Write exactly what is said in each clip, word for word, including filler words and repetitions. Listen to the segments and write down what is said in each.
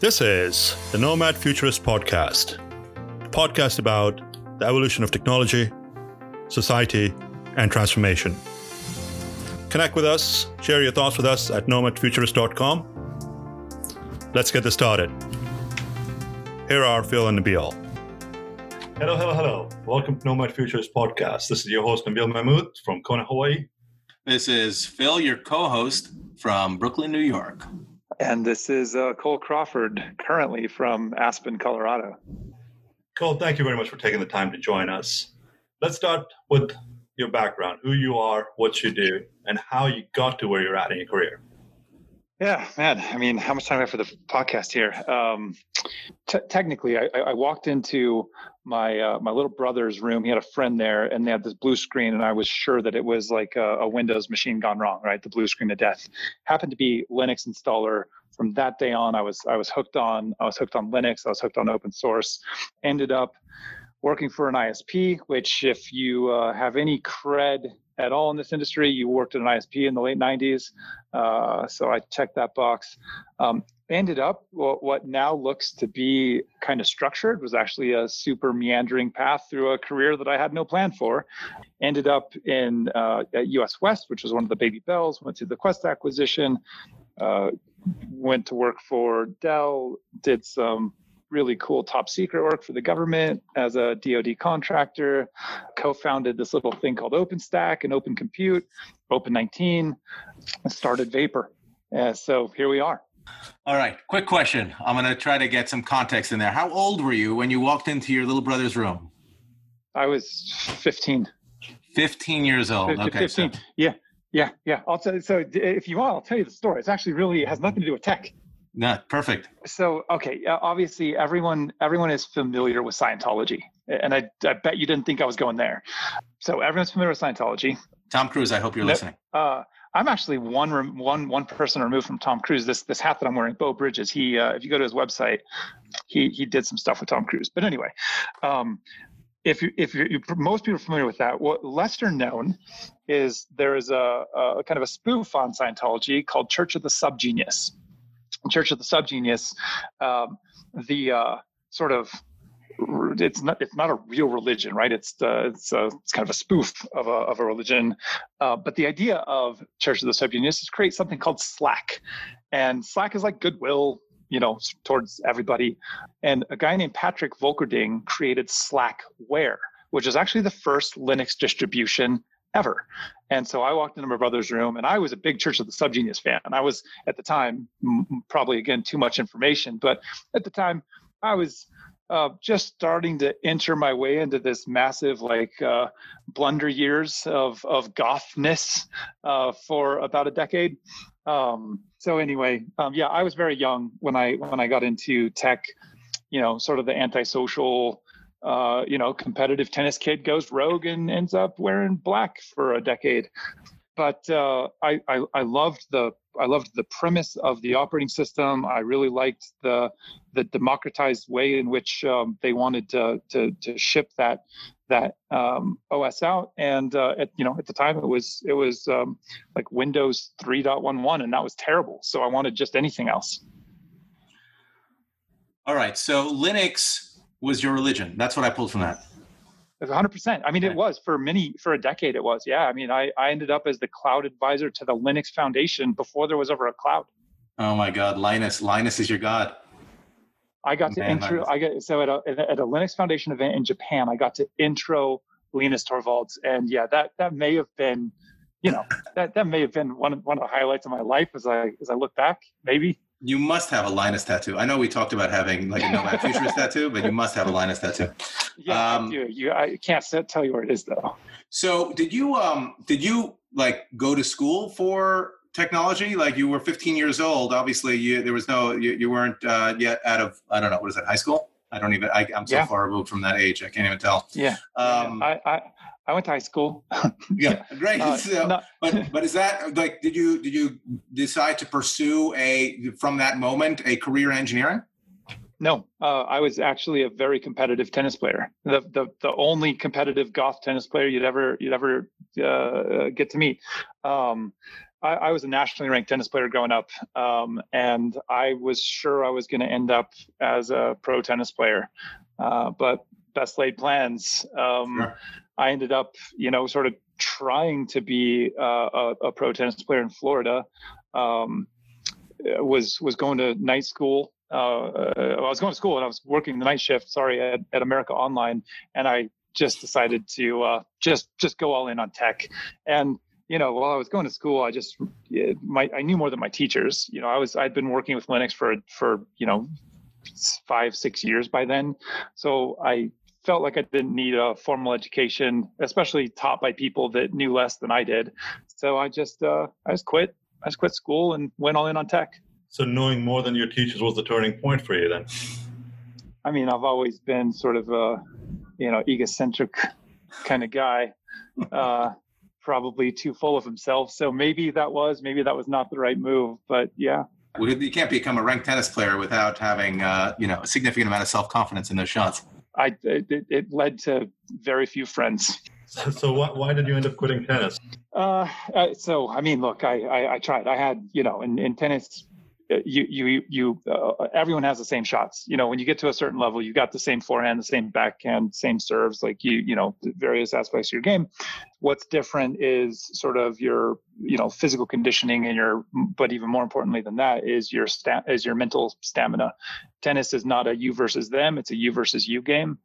This is the Nomad Futurist Podcast, a podcast about the evolution of technology, society, and transformation. Connect with us, share your thoughts with us at nomad futurist dot com. Let's get this started. Here are Phil and Nabil. Hello, hello, hello. Welcome to Nomad Futurist Podcast. This is your host, Nabil Mahmood from Kona, Hawaii. This is Phil, your co-host from Brooklyn, New York. And this is uh, Cole Crawford, currently from Aspen, Colorado. Cole, thank you very much for taking the time to join us. Let's start with your background, who you are, what you do, and how you got to where you're at in your career. Yeah, man. I mean, how much time do I have for the podcast here? Um, t- technically, I, I walked into my uh, my little brother's room. He had a friend there, and they had this blue screen, and I was sure that it was like a, a Windows machine gone wrong, right? The blue screen of death. Happened to be Linux installer. From that day on, I was I was hooked on I was hooked on Linux. I was hooked on open source. Ended up working for an I S P, which if you uh, have any cred at all in this industry, you worked at an I S P in the late nineties. Uh, so I checked that box. Um, ended up what, what now looks to be kind of structured was actually a super meandering path through a career that I had no plan for. Ended up in uh, at U S West, which was one of the baby bells, went through the Quest acquisition, uh, went to work for Dell, did some really cool top secret work for the government as a D O D contractor, co-founded this little thing called OpenStack and Open Compute, Open nineteen, and started Vapor. Uh, so here we are. All right, quick question. I'm going to try to get some context in there. How old were you when you walked into your little brother's room? I was fifteen. fifteen years old. fifteen, okay. fifteen. So. Yeah, yeah, yeah. I'll tell you, so if you want, I'll tell you the story. It's actually really, it has nothing to do with tech. No, perfect. So, okay, uh, obviously everyone everyone is familiar with Scientology, and I, I bet you didn't think I was going there. So everyone's familiar with Scientology. Tom Cruise, I hope you're no, listening. Uh, I'm actually one one one person removed from Tom Cruise. This this hat that I'm wearing, Beau Bridges. He, uh, if you go to his website, he he did some stuff with Tom Cruise. But anyway, um, if you if you most people are familiar with that. What lesser known is there is a, a kind of a spoof on Scientology called Church of the Subgenius. Church of the Subgenius, um, the uh, sort of it's not it's not a real religion, right? It's uh, it's a, it's kind of a spoof of a of a religion. Uh, but the idea of Church of the Subgenius is create something called Slack, and Slack is like goodwill, you know, towards everybody. And a guy named Patrick Volkerding created Slackware, which is actually the first Linux distribution ever. And so I walked into my brother's room, and I was a big Church of the Subgenius fan. And I was, at the time, m- probably, again, too much information. But at the time, I was uh, just starting to enter my way into this massive, like, uh, blunder years of, of gothness uh, for about a decade. Um, so anyway, um, yeah, I was very young when I when I got into tech, you know, sort of the antisocial, Uh, you know, competitive tennis kid goes rogue and ends up wearing black for a decade. But uh, I, I I loved the I loved the premise of the operating system. I really liked the the democratized way in which um, they wanted to to to ship that that um, O S out. And uh, at, you know, at the time it was it was um, like Windows three point eleven, and that was terrible. So I wanted just anything else. All right, so Linux was your religion. That's what I pulled from that. one hundred percent. I mean, it was for many, for a decade it was. Yeah. I mean, I, I ended up as the cloud advisor to the Linux Foundation before there was ever a cloud. Oh my God. Linus, Linus is your God. I got Man, to intro. Linus. I got, so at a, at a Linux Foundation event in Japan, I got to intro Linus Torvalds. And yeah, that, that may have been, you know, that, that may have been one of, one of the highlights of my life as I, as I look back, maybe. You must have a Linus tattoo. I know we talked about having like a Nomad Futurist tattoo, but you must have a Linus tattoo. Yeah, um, I do. You, I can't tell you where it is though. So did you, um, did you like go to school for technology? Like you were fifteen years old, obviously you, there was no, you, you weren't uh, yet out of, I don't know, what is it? High school? I don't even, I, I'm so yeah. far removed from that age. I can't even tell. Yeah. Um, I, I, I went to high school. yeah, great. Uh, so, no. but but is that like did you did you decide to pursue a from that moment a career in engineering? No, uh, I was actually a very competitive tennis player. The the the only competitive goth tennis player you'd ever you'd ever uh, get to meet. Um, I, I was a nationally ranked tennis player growing up, um, and I was sure I was going to end up as a pro tennis player. Uh, but best laid plans. Um, sure. I ended up, you know, sort of trying to be uh, a, a pro tennis player in Florida. Um, was was going to night school. Uh, uh, I was going to school and I was working the night shift. Sorry, at, at America Online, and I just decided to uh, just just go all in on tech. And you know, while I was going to school, I just my I knew more than my teachers. You know, I was I'd been working with Linux for for you know five six years by then, so I felt like I didn't need a formal education, especially taught by people that knew less than I did. So I just uh, I just quit. I just quit school and went all in on tech. So knowing more than your teachers was the turning point for you then? I mean, I've always been sort of a, you know, egocentric kind of guy, uh, probably too full of himself. So maybe that was, maybe that was not the right move, but yeah. Well, you can't become a ranked tennis player without having, uh, you know, a significant amount of self-confidence in those shots. I, it, it led to very few friends. So, so why, why did you end up quitting tennis? Uh, so, I mean, look, I, I, I tried. I had, you know, in, in tennis, you, you, you, uh, everyone has the same shots. You know, when you get to a certain level, you got the same forehand, the same backhand, same serves, like you, you know, various aspects of your game. What's different is sort of your, you know, physical conditioning and your, but even more importantly than that is your sta- is your mental stamina. Tennis is not a you versus them. It's a you versus you game.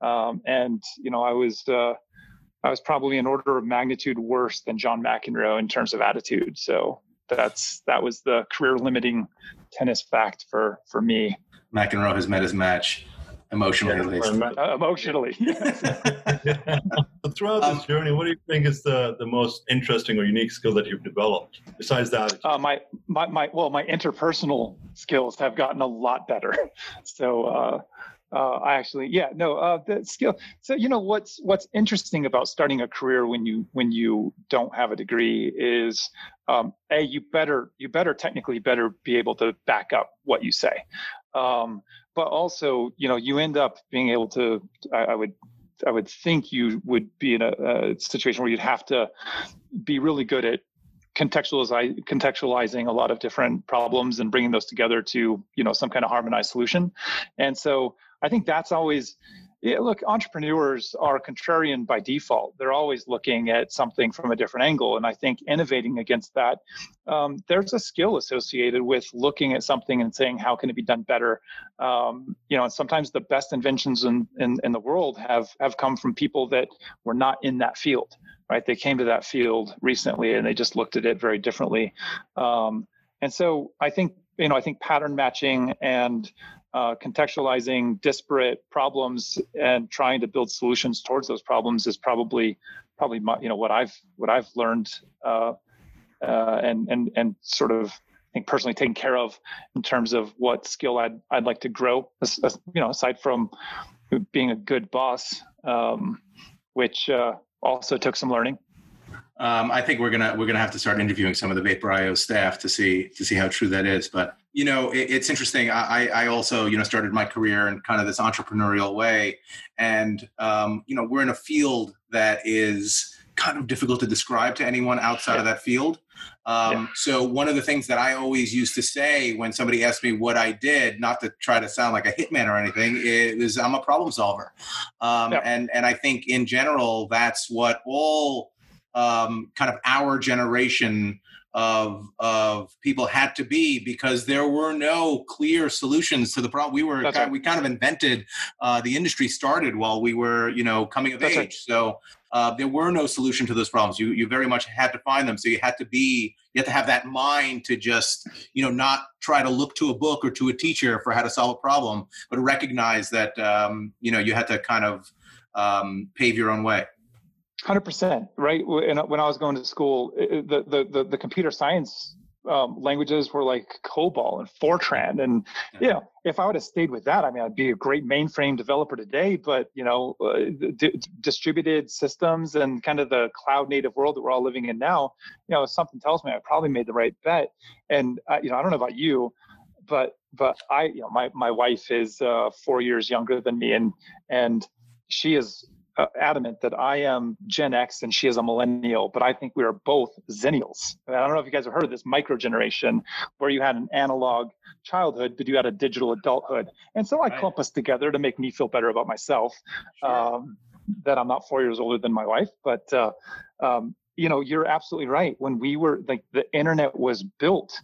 Um, and, you know, I was, uh, I was probably an order of magnitude worse than John McEnroe in terms of attitude. So that's that was the career-limiting tennis fact for, for me. McEnroe has met his match, emotionally yeah, at least. Uh, emotionally, yes. Yeah. So throughout um, this journey, what do you think is the, the most interesting or unique skill that you've developed, besides that? Uh, my, my, my, well, my interpersonal skills have gotten a lot better. So... Uh, Uh, I actually, yeah, no, uh, the skill. So, you know, what's, what's interesting about starting a career when you, when you don't have a degree is, um, A, you better, you better technically better be able to back up what you say. Um, but also, you know, you end up being able to, I, I would, I would think you would be in a, a situation where you'd have to be really good at contextualize, contextualizing a lot of different problems and bringing those together to, you know, some kind of harmonized solution. And so, I think that's always, yeah, look, entrepreneurs are contrarian by default. They're always looking at something from a different angle. And I think innovating against that, um, there's a skill associated with looking at something and saying, how can it be done better? Um, you know, and sometimes the best inventions in, in, in the world have, have come from people that were not in that field, right? They came to that field recently and they just looked at it very differently. Um, and so I think, you know, I think pattern matching and Uh, contextualizing disparate problems and trying to build solutions towards those problems is probably, probably my, you know, what I've what I've learned uh, uh, and and and sort of I think personally taken care of in terms of what skill I'd I'd like to grow. You know, aside from being a good boss, um, which uh, also took some learning. Um, I think we're gonna we're gonna have to start interviewing some of the Vapor dot I O staff to see to see how true that is. But you know, it, it's interesting. I, I also you know started my career in kind of this entrepreneurial way, and um, you know we're in a field that is kind of difficult to describe to anyone outside yeah. of that field. Um, yeah. So one of the things that I always used to say when somebody asked me what I did, not to try to sound like a hitman or anything, is I'm a problem solver, um, yeah. and and I think in general that's what all Um, kind of our generation of of people had to be, because there were no clear solutions to the problem. We were kind, right. we kind of invented uh, the industry started while we were you know coming of That's age. Right. So uh, there were no solution to those problems. You you very much had to find them. So you had to be you had to have that mind to just you know not try to look to a book or to a teacher for how to solve a problem, but recognize that um, you know you had to kind of um, pave your own way. one hundred percent, right? And when I was going to school, the the the, the computer science um, languages were like COBOL and Fortran, and yeah. you know, if I would have stayed with that, I mean, I'd be a great mainframe developer today. But you know, uh, d- distributed systems and kind of the cloud native world that we're all living in now, you know, something tells me I probably made the right bet. And uh, you know, I don't know about you, but but I, you know, my my wife is uh, four years younger than me, and and she is. uh, adamant that I am Gen X and she is a millennial, but I think we are both Zennials. I don't know if you guys have heard of this microgeneration, where you had an analog childhood, but you had a digital adulthood. And so I right. clump us together to make me feel better about myself, sure. um, that I'm not four years older than my wife. But, uh, um, you know, you're absolutely right. When we were, like, the internet was built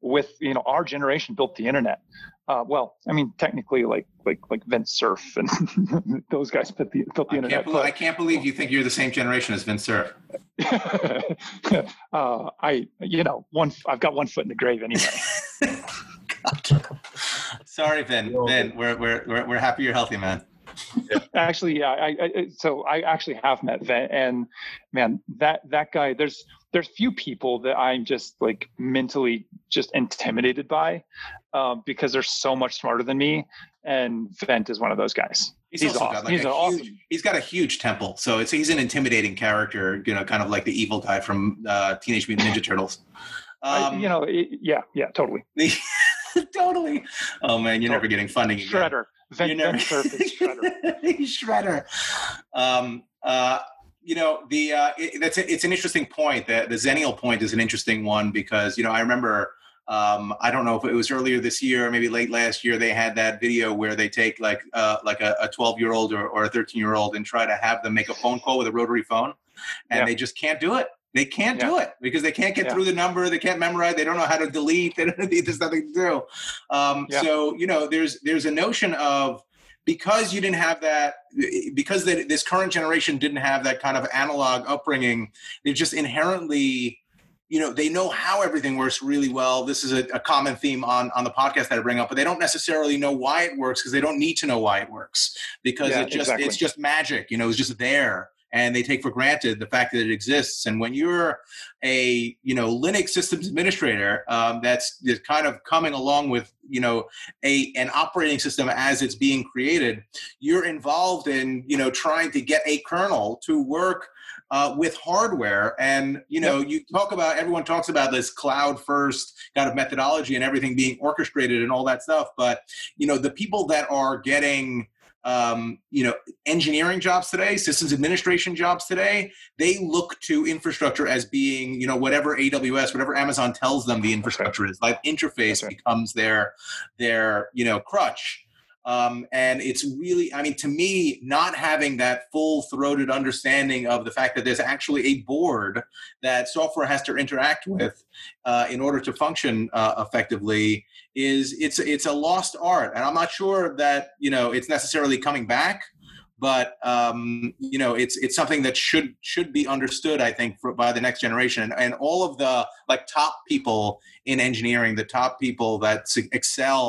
with, you know, our generation built the internet. Uh, well, I mean, technically, like like like Vint Cerf and those guys built the, built the I internet. Can't believe, but, I can't believe you think you're the same generation as Vint Cerf. uh, I, you know, one I've got one foot in the grave anyway. Sorry, Vin. Vin, we're we're we're we're happy you're healthy, man. Actually, yeah. I, I so I actually have met Vin, and man, that that guy. There's there's few people that I'm just like mentally just intimidated by, uh, because they're so much smarter than me. And Vint is one of those guys. He's, he's also awesome. Got like he's, a awesome. Huge, he's got a huge temple. So it's, he's an intimidating character, you know, kind of like the evil guy from uh, Teenage Mutant Ninja Turtles. Um, I, you know, it, yeah, yeah, totally. Totally. Oh, man, you're totally. Never getting funding again. Shredder. Vent, you're never... Shredder. Shredder. Um, uh, You know, the uh, it, that's a, it's an interesting point. The, the Xennial point is an interesting one because, you know, I remember, um, I don't know if it was earlier this year, or maybe late last year, they had that video where they take like uh, like a, a twelve-year-old or, or a thirteen-year-old and try to have them make a phone call with a rotary phone, and yeah. they just can't do it. They can't yeah. do it because they can't get yeah. through the number. They can't memorize. They don't know how to delete. They don't, there's nothing to do. Um, yeah. So, you know, there's there's a notion of, because you didn't have that, because the, this current generation didn't have that kind of analog upbringing, they're just inherently, you know, they know how everything works really well. This is a, a common theme on, on the podcast that I bring up, but they don't necessarily know why it works because they don't need to know why it works because yeah, it just, exactly. it's just magic, you know, it's just there. And they take for granted the fact that it exists. And when you're a, you know, Linux systems administrator, um, that's, that's kind of coming along with, you know, a an operating system as it's being created, you're involved in, you know, trying to get a kernel to work uh, with hardware. And, you know, yep. you talk about, everyone talks about this cloud first kind of methodology and everything being orchestrated and all that stuff. But, you know, the people that are getting Um, you know, engineering jobs today, systems administration jobs today, they look to infrastructure as being, you know, whatever A W S, whatever Amazon tells them the infrastructure is. Like interface becomes their, their, you know, crutch. Um, and it's really, I mean, to me, not having that full-throated understanding of the fact that there's actually a board that software has to interact with uh, in order to function uh, effectively is it's it's a lost art. And I'm not sure that, you know, it's necessarily coming back, but um, you know, it's it's something that should should be understood, I think, for, by the next generation. And, and all of the like top people in engineering, the top people that excel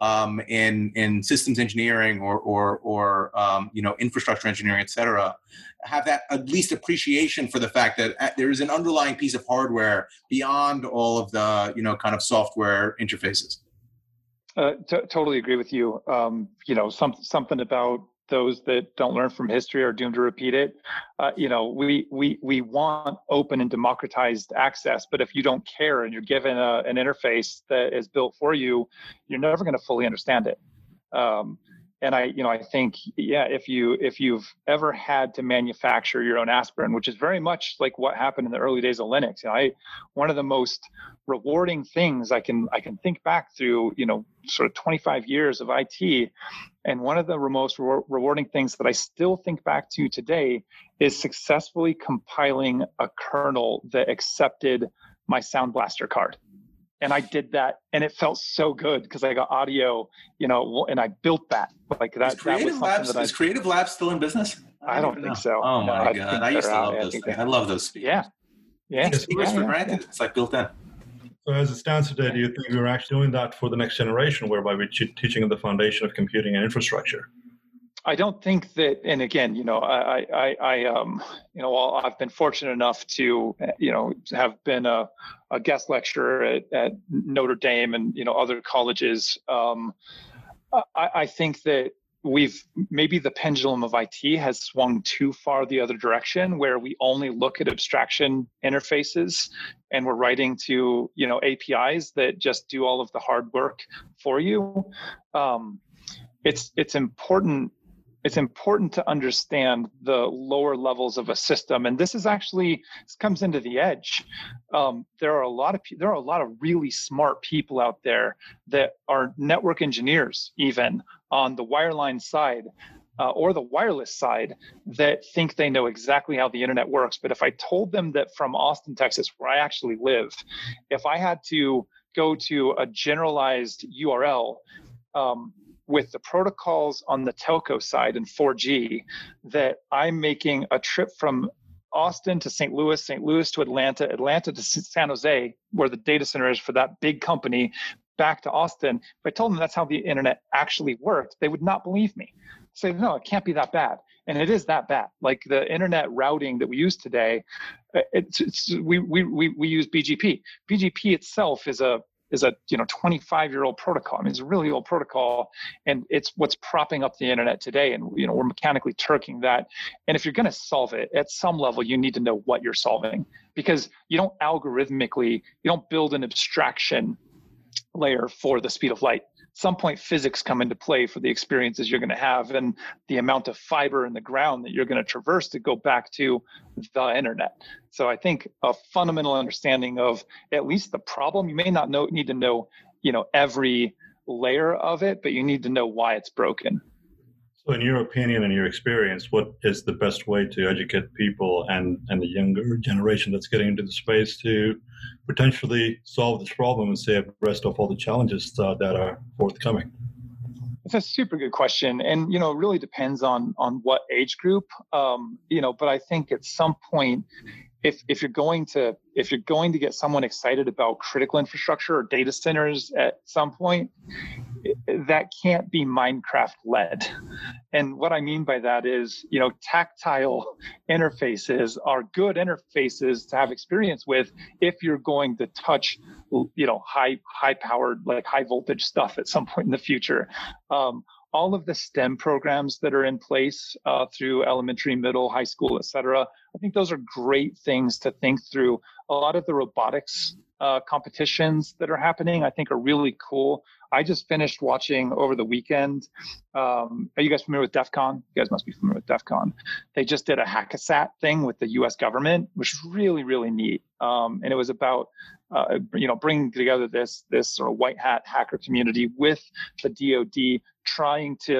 Um, in in systems engineering or or, or um, you know, infrastructure engineering, et cetera, have that at least appreciation for the fact that there is an underlying piece of hardware beyond all of the, you know, kind of software interfaces. Uh, t- totally agree with you. Um, you know, some, something about those that don't learn from history are doomed to repeat it. Uh, you know, we we we want open and democratized access, but if you don't care and you're given a, an interface that is built for you, you're never going to fully understand it. Um, and I, you know, I think, yeah, if you if you've ever had to manufacture your own aspirin, which is very much like what happened in the early days of Linux. You know, I one of the most rewarding things I can I can think back through, you know, sort of twenty-five years of I T. And one of the most re- rewarding things that I still think back to today is successfully compiling a kernel that accepted my Sound Blaster card. And I did that, and it felt so good because I got audio, you know, and I built that. Like that. Is Creative, that was Labs, that I, is Creative Labs still in business? I don't, I don't think know. so. Oh, no, my I God. I used to love those things. I love those speakers. Yeah. Yeah. It's yeah, yeah, yeah. It's like built in. So as it stands today, do you think we're actually doing that for the next generation, whereby we're teaching the foundation of computing and infrastructure? I don't think that, and again, you know, I, I, I um, you know, while I've been fortunate enough to, you know, have been a, a guest lecturer at, at Notre Dame and, you know, other colleges, um, I, I think that we've maybe the pendulum of I T has swung too far the other direction, where we only look at abstraction interfaces and we're writing to, you know, A P Is that just do all of the hard work for you. Um, it's it's important it's important to understand the lower levels of a system. And this is actually, this comes into the edge. Um, there are a lot of, there are a lot of really smart people out there that are network engineers, even on the wireline side uh, or the wireless side, that think they know exactly how the internet works. But if I told them that from Austin, Texas, where I actually live, if I had to go to a generalized U R L, um, with the protocols on the telco side in four G, that I'm making a trip from Austin to Saint Louis, Saint Louis to Atlanta, Atlanta to San Jose, where the data center is for that big company, back to Austin. If I told them that's how the internet actually worked, they would not believe me. Say, no, it can't be that bad. And it is that bad. Like the internet routing that we use today, it's, it's, we, we, we, we use B G P. B G P itself is a is a you know twenty-five year old protocol. I mean, it's a really old protocol, and it's what's propping up the internet today. And you know we're mechanically turking that. And if you're going to solve it at some level, you need to know what you're solving, because you don't algorithmically, you don't build an abstraction layer for the speed of light. At some point, physics come into play for the experiences you're going to have and the amount of fiber in the ground that you're going to traverse to go back to the internet. So I think a fundamental understanding of at least the problem, you may not know, need to know, you know, every layer of it, but you need to know why it's broken. So in your opinion and your experience, what is the best way to educate people and, and the younger generation that's getting into the space to potentially solve this problem and stay abreast of all the challenges uh, that are forthcoming? It's a super good question. And, you know, it really depends on on what age group, um, you know, but I think at some point, If if you're going to if you're going to get someone excited about critical infrastructure or data centers at some point, that can't be Minecraft led. And what I mean by that is, you know, tactile interfaces are good interfaces to have experience with if you're going to touch, you know, high high powered, like high voltage stuff at some point in the future. Um, All of the STEM programs that are in place uh, through elementary, middle, high school, et cetera, I think those are great things to think through. A lot of the robotics uh, competitions that are happening, I think, are really cool. I just finished watching over the weekend. Um, are you guys familiar with DEF CON? You guys must be familiar with DEF CON. They just did a Hackasat thing with the U S government, which is really, really neat. Um, and it was about uh, you know bringing together this this sort of white hat hacker community with the D O D, trying to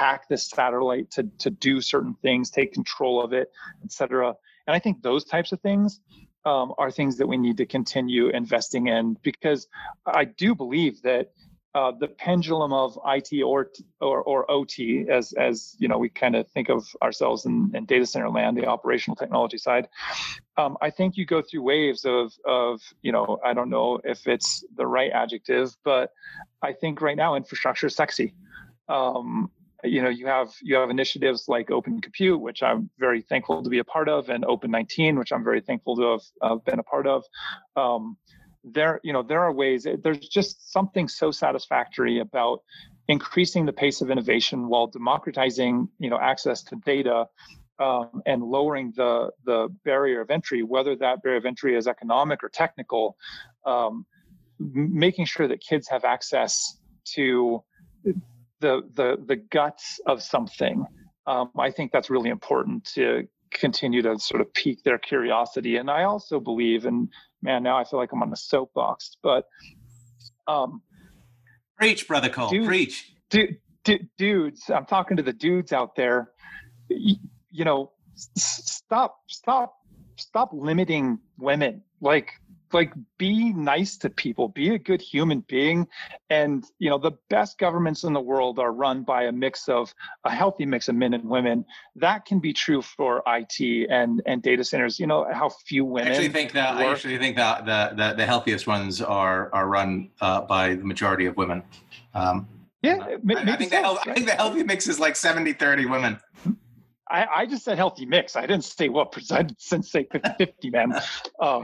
hack this satellite to to do certain things, take control of it, et cetera. And I think those types of things um, are things that we need to continue investing in, because I do believe that uh, the pendulum of I T or or, or O T, as as you know, we kind of think of ourselves in, in data center land, the operational technology side. Um, I think you go through waves of, of, you know, I don't know if it's the right adjective, but I think right now infrastructure is sexy. Um, you know, you have you have initiatives like Open Compute, which I'm very thankful to be a part of, and Open nineteen, which I'm very thankful to have uh, been a part of. Um, there, you know, there are ways. There's just something so satisfactory about increasing the pace of innovation while democratizing, you know, access to data. Um, and lowering the the barrier of entry, whether that barrier of entry is economic or technical, um, making sure that kids have access to the the the guts of something. Um, I think that's really important to continue to sort of pique their curiosity. And I also believe, and man, now I feel like I'm on the soapbox, but um, preach, brother Cole, dude, preach, dude, dude, dudes. I'm talking to the dudes out there. You know, stop, stop, stop limiting women. Like, like, be nice to people. Be a good human being. And you know, the best governments in the world are run by a mix of a healthy mix of men and women. That can be true for I T and and data centers. You know how few women. I actually think that work. I actually think that the, the the healthiest ones are are run uh, by the majority of women. Um, yeah, uh, I, I think the right? I think the healthy mix is like seventy thirty women. I, I just said healthy mix. I didn't say what percent. I didn't say fifty, man. Um,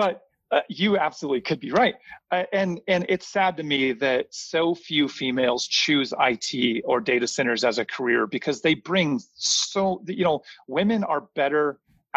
but uh, you absolutely could be right. Uh, and and it's sad to me that so few females choose I T or data centers as a career, because they bring so, you know, women are better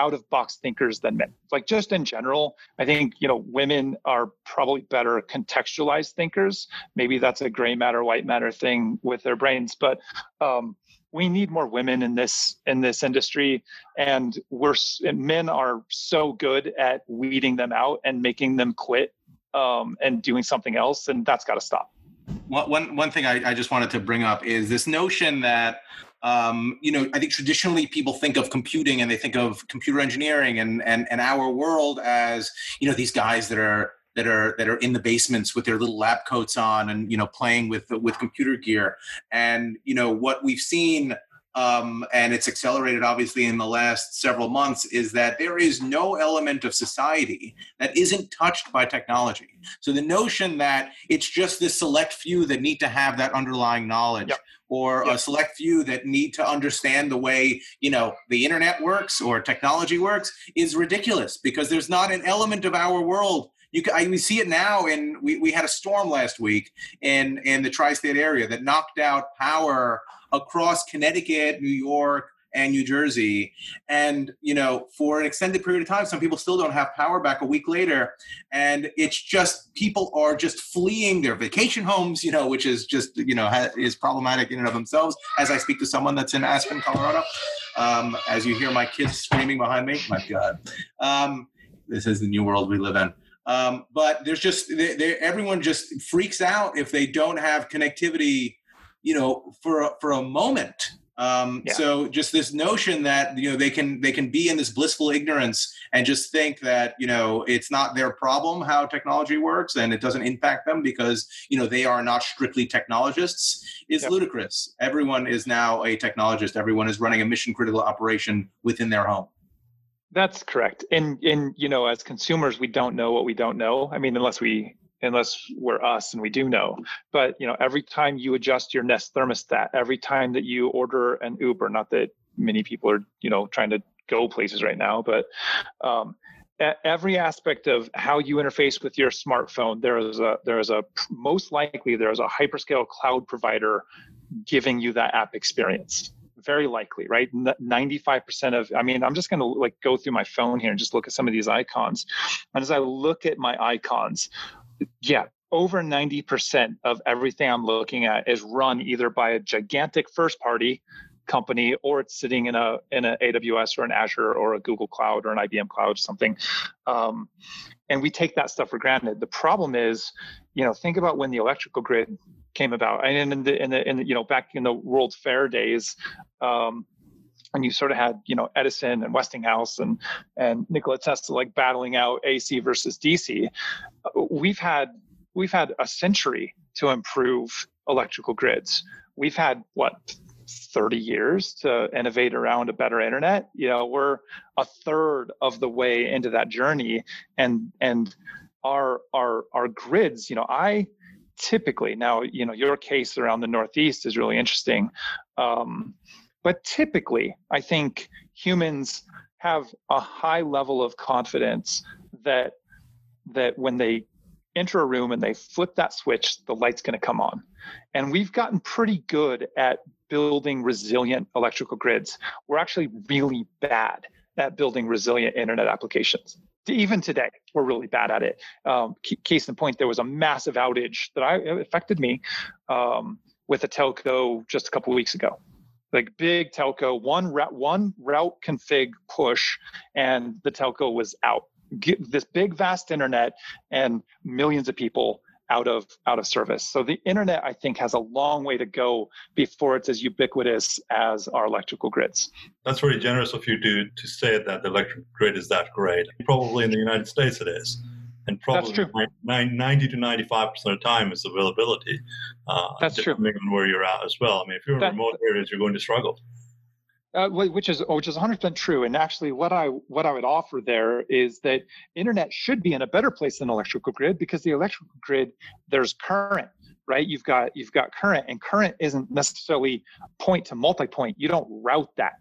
out of box thinkers than men. Like just in general, I think, you know, women are probably better contextualized thinkers. Maybe that's a gray matter, white matter thing with their brains, but um, we need more women in this in this industry, and we're men are so good at weeding them out and making them quit um, and doing something else, and that's got to stop. One, one, one thing I, I just wanted to bring up is this notion that, um, you know, I think traditionally people think of computing and they think of computer engineering and, and, and our world as, you know, these guys that are that are that are in the basements with their little lab coats on and, you know, playing with with computer gear. And, you know, what we've seen, um, and it's accelerated obviously in the last several months, is that there is no element of society that isn't touched by technology. So the notion that it's just this select few that need to have that underlying knowledge, yep. or yep. a select few that need to understand the way, you know, the internet works or technology works is ridiculous, because there's not an element of our world. You can, I, we see it now, and we, we had a storm last week in, in the tri-state area that knocked out power across Connecticut, New York, and New Jersey. And, you know, for an extended period of time, some people still don't have power back a week later. And it's just, people are just fleeing their vacation homes, you know, which is just, you know, ha- is problematic in and of themselves. As I speak to someone that's in Aspen, Colorado, um, as you hear my kids screaming behind me, my God, um, this is the new world we live in. Um, but there's just, they, they, everyone just freaks out if they don't have connectivity, you know, for a, for a moment. Um, yeah. So just this notion that, you know, they can, they can be in this blissful ignorance and just think that, you know, it's not their problem how technology works and it doesn't impact them because, you know, they are not strictly technologists is yep. ludicrous. Everyone is now a technologist. Everyone is running a mission critical operation within their home. That's correct. And, and, you know, as consumers, we don't know what we don't know. I mean, unless we, unless we're us and we do know. But, you know, every time you adjust your Nest thermostat, every time that you order an Uber, not that many people are, you know, trying to go places right now, but um, every aspect of how you interface with your smartphone, there is a, there is a, most likely there is a hyperscale cloud provider giving you that app experience. Very likely, right? ninety-five percent of, I mean, I'm just going to like go through my phone here and just look at some of these icons. And as I look at my icons, yeah, over ninety percent of everything I'm looking at is run either by a gigantic first party company, or it's sitting in a, in an A W S or an Azure or a Google Cloud or an I B M Cloud or something. Um, and we take that stuff for granted. The problem is, you know, think about when the electrical grid came about, and in the, in the, in the, you know, back in the World Fair days, um, and you sort of had, you know, Edison and Westinghouse and, and Nikola Tesla, like battling out A C versus D C. We've had, we've had a century to improve electrical grids. We've had what, thirty years to innovate around a better internet. You know, we're a third of the way into that journey, and, and our, our, our grids, you know, I, typically, now, you know, your case around the Northeast is really interesting. Um, but typically, I think humans have a high level of confidence that that when they enter a room and they flip that switch, the light's going to come on. And we've gotten pretty good at building resilient electrical grids. We're actually really bad at building resilient internet applications. Even today, we're really bad at it. Um, case in point, there was a massive outage that I, it affected me um, with a telco just a couple of weeks ago. Like big telco, one route, one route config push, and the telco was out. Get this big, vast internet and millions of people out of out of service. So the internet, I think, has a long way to go before it's as ubiquitous as our electrical grids. That's very generous of you to to say that the electric grid is that great. Probably in the United States it is, and probably ninety to ninety-five percent of the time is availability. Uh, That's depending true. Depending on where you're at as well. I mean, if you're in that, remote areas, you're going to struggle. Uh, which is which is one hundred percent true. And actually, what I what I would offer there is that internet should be in a better place than electrical grid, because the electrical grid, there's current, right? You've got you've got current, and current isn't necessarily point to multipoint. You don't route that,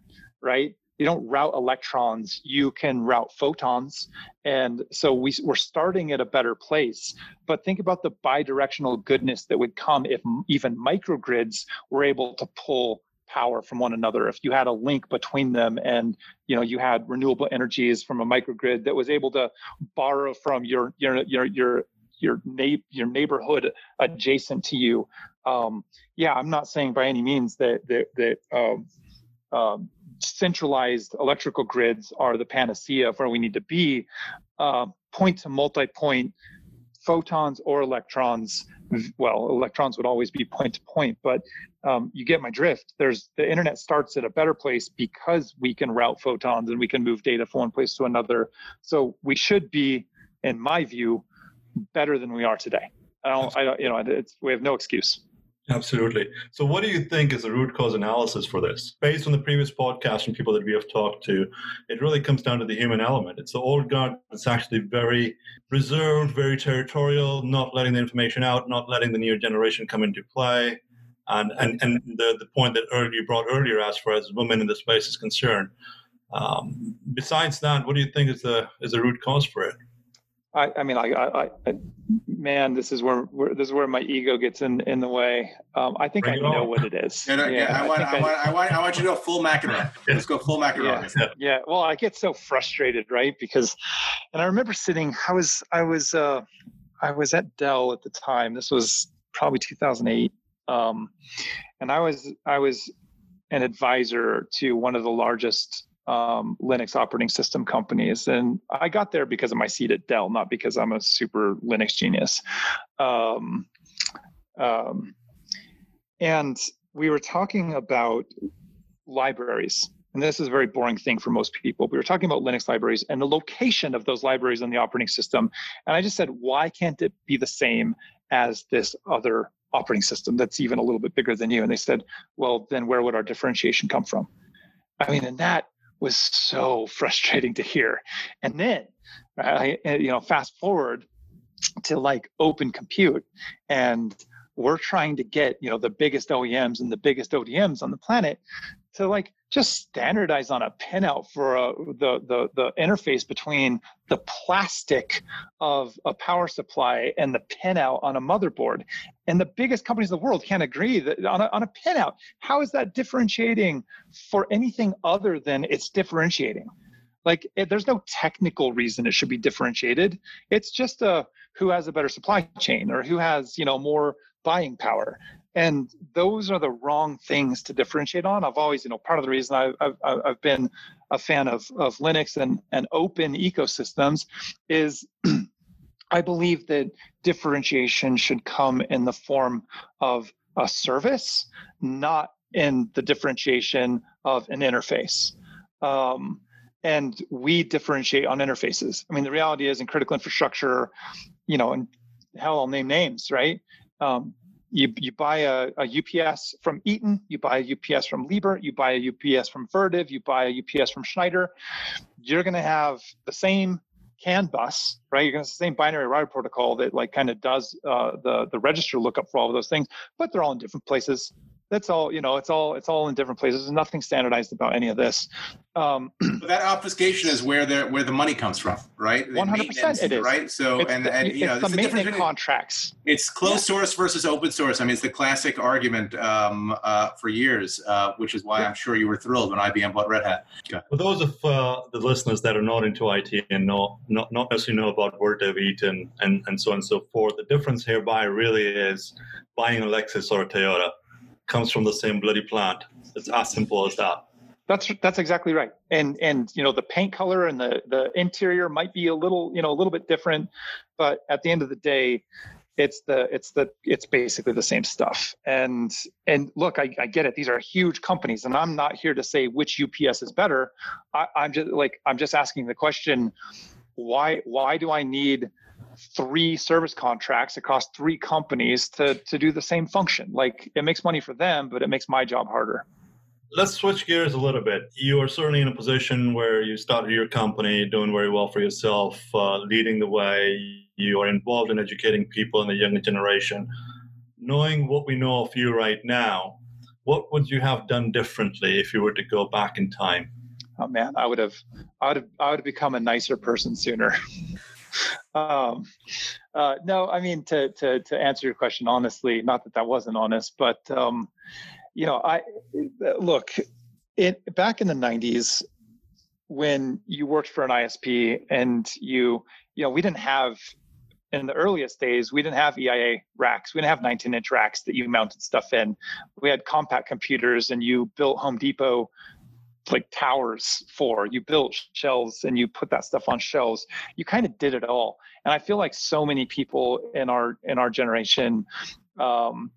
right? You don't route electrons. You can route photons. And so we, we're starting at a better place. But think about the bidirectional goodness that would come if even microgrids were able to pull power from one another. If you had a link between them, and you know you had renewable energies from a microgrid that was able to borrow from your your your your your na- your neighborhood adjacent to you. Um, yeah, I'm not saying by any means that that, that um, um, centralized electrical grids are the panacea of where we need to be. Uh, point to multi-point, photons or electrons. Well, electrons would always be point to point, but um, you get my drift. There's the internet starts at a better place because we can route photons and we can move data from one place to another. So we should be, in my view, better than we are today. I don't, I don't you know, it's, we have no excuse. Absolutely. So what do you think is the root cause analysis for this? Based on the previous podcast and people that we have talked to, it really comes down to the human element. It's the old guard that's actually very reserved, very territorial, not letting the information out, not letting the newer generation come into play. And and, and the, the point that earlier you brought earlier as far as women in the space is concerned. Um, besides that, what do you think is the is the root cause for it? I, I mean, I, I, I, man, this is where, where this is where my ego gets in, in the way. Um, I think I know what it is. Yeah, yeah, I, I, want, I, I want, I want, I want you to go full McEnroe. Let's go full McEnroe. Yeah, yeah. Well, I get so frustrated, right? Because, and I remember sitting. I was, I was, uh, I was at Dell at the time. This was probably two thousand eight, um, and I was, I was an advisor to one of the largest Um, Linux operating system companies. And I got there because of my seat at Dell, not because I'm a super Linux genius. Um, um, and we were talking about libraries. And this is a very boring thing for most people. We were talking about Linux libraries and the location of those libraries in the operating system. And I just said, why can't it be the same as this other operating system that's even a little bit bigger than you? And they said, well, then where would our differentiation come from? I mean, and that was so frustrating to hear. And then, I, you know, fast forward to like Open Compute, and we're trying to get, you know, the biggest O E Ms and the biggest O D Ms on the planet to like just standardize on a pinout for a, the, the the interface between the plastic of a power supply and the pinout on a motherboard. And the biggest companies in the world can't agree that on a, on a pinout. How is that differentiating for anything other than it's differentiating? Like, it, there's no technical reason it should be differentiated. It's just a, who has a better supply chain or who has, you know, more buying power. And those are the wrong things to differentiate on. I've always, you know, part of the reason I've, I've, I've been a fan of, of Linux and, and open ecosystems is I believe that differentiation should come in the form of a service, not in the differentiation of an interface. Um, and we differentiate on interfaces. I mean, the reality is in critical infrastructure, you know, and hell, I'll name names, right? Um, You you buy a, a U P S from Eaton, you buy a U P S from Liebherr, you buy a U P S from Vertiv, you buy a U P S from Schneider. You're going to have the same CAN bus, right? You're going to have the same binary router protocol that like kind of does uh, the the register lookup for all of those things, but they're all in different places. That's all, you know. It's all it's all in different places. There's nothing standardized about any of this. Um, but that obfuscation is where the where the money comes from, right? One hundred percent, it is right. So it's and the, and you it's know, the, the maintenance difference contracts. It's closed yeah. source versus open source. I mean, it's the classic argument um, uh, for years, uh, which is why yeah. I'm sure you were thrilled when I B M bought Red Hat. For those of uh, the listeners that are not into I T and not not not necessarily know about Vertiv, Eaton, and and so on and so forth, the difference hereby really is buying a Lexus or a Toyota. Comes from the same bloody plant. It's as simple as that. That's that's exactly right. And and you know the paint color and the the interior might be a little you know a little bit different, but at the end of the day, it's the it's the it's basically the same stuff. And and look, I, I get it. These are huge companies, and I'm not here to say which U P S is better. I, I'm just like I'm just asking the question: why why do I need three service contracts across three companies to to do the same function? Like, it makes money for them, but it makes my job harder. Let's switch gears a little bit. You are certainly in a position where you started your company, doing very well for yourself, uh, leading the way. You are involved in educating people in the younger generation. Knowing what we know of you right now, what would you have done differently if you were to go back in time? Oh man, I would have, I would have, I would have become a nicer person sooner. Um, uh, no, I mean, to, to, to answer your question, honestly, not that that wasn't honest, but, um, you know, I look it back in the nineties when you worked for an I S P and you, you know, we didn't have in the earliest days, we didn't have E I A racks. We didn't have nineteen inch racks that you mounted stuff in. We had compact computers, and you built Home Depot like towers for. You built shelves, and you put that stuff on shelves. You kind of did it all. And I feel like so many people in our in our generation um,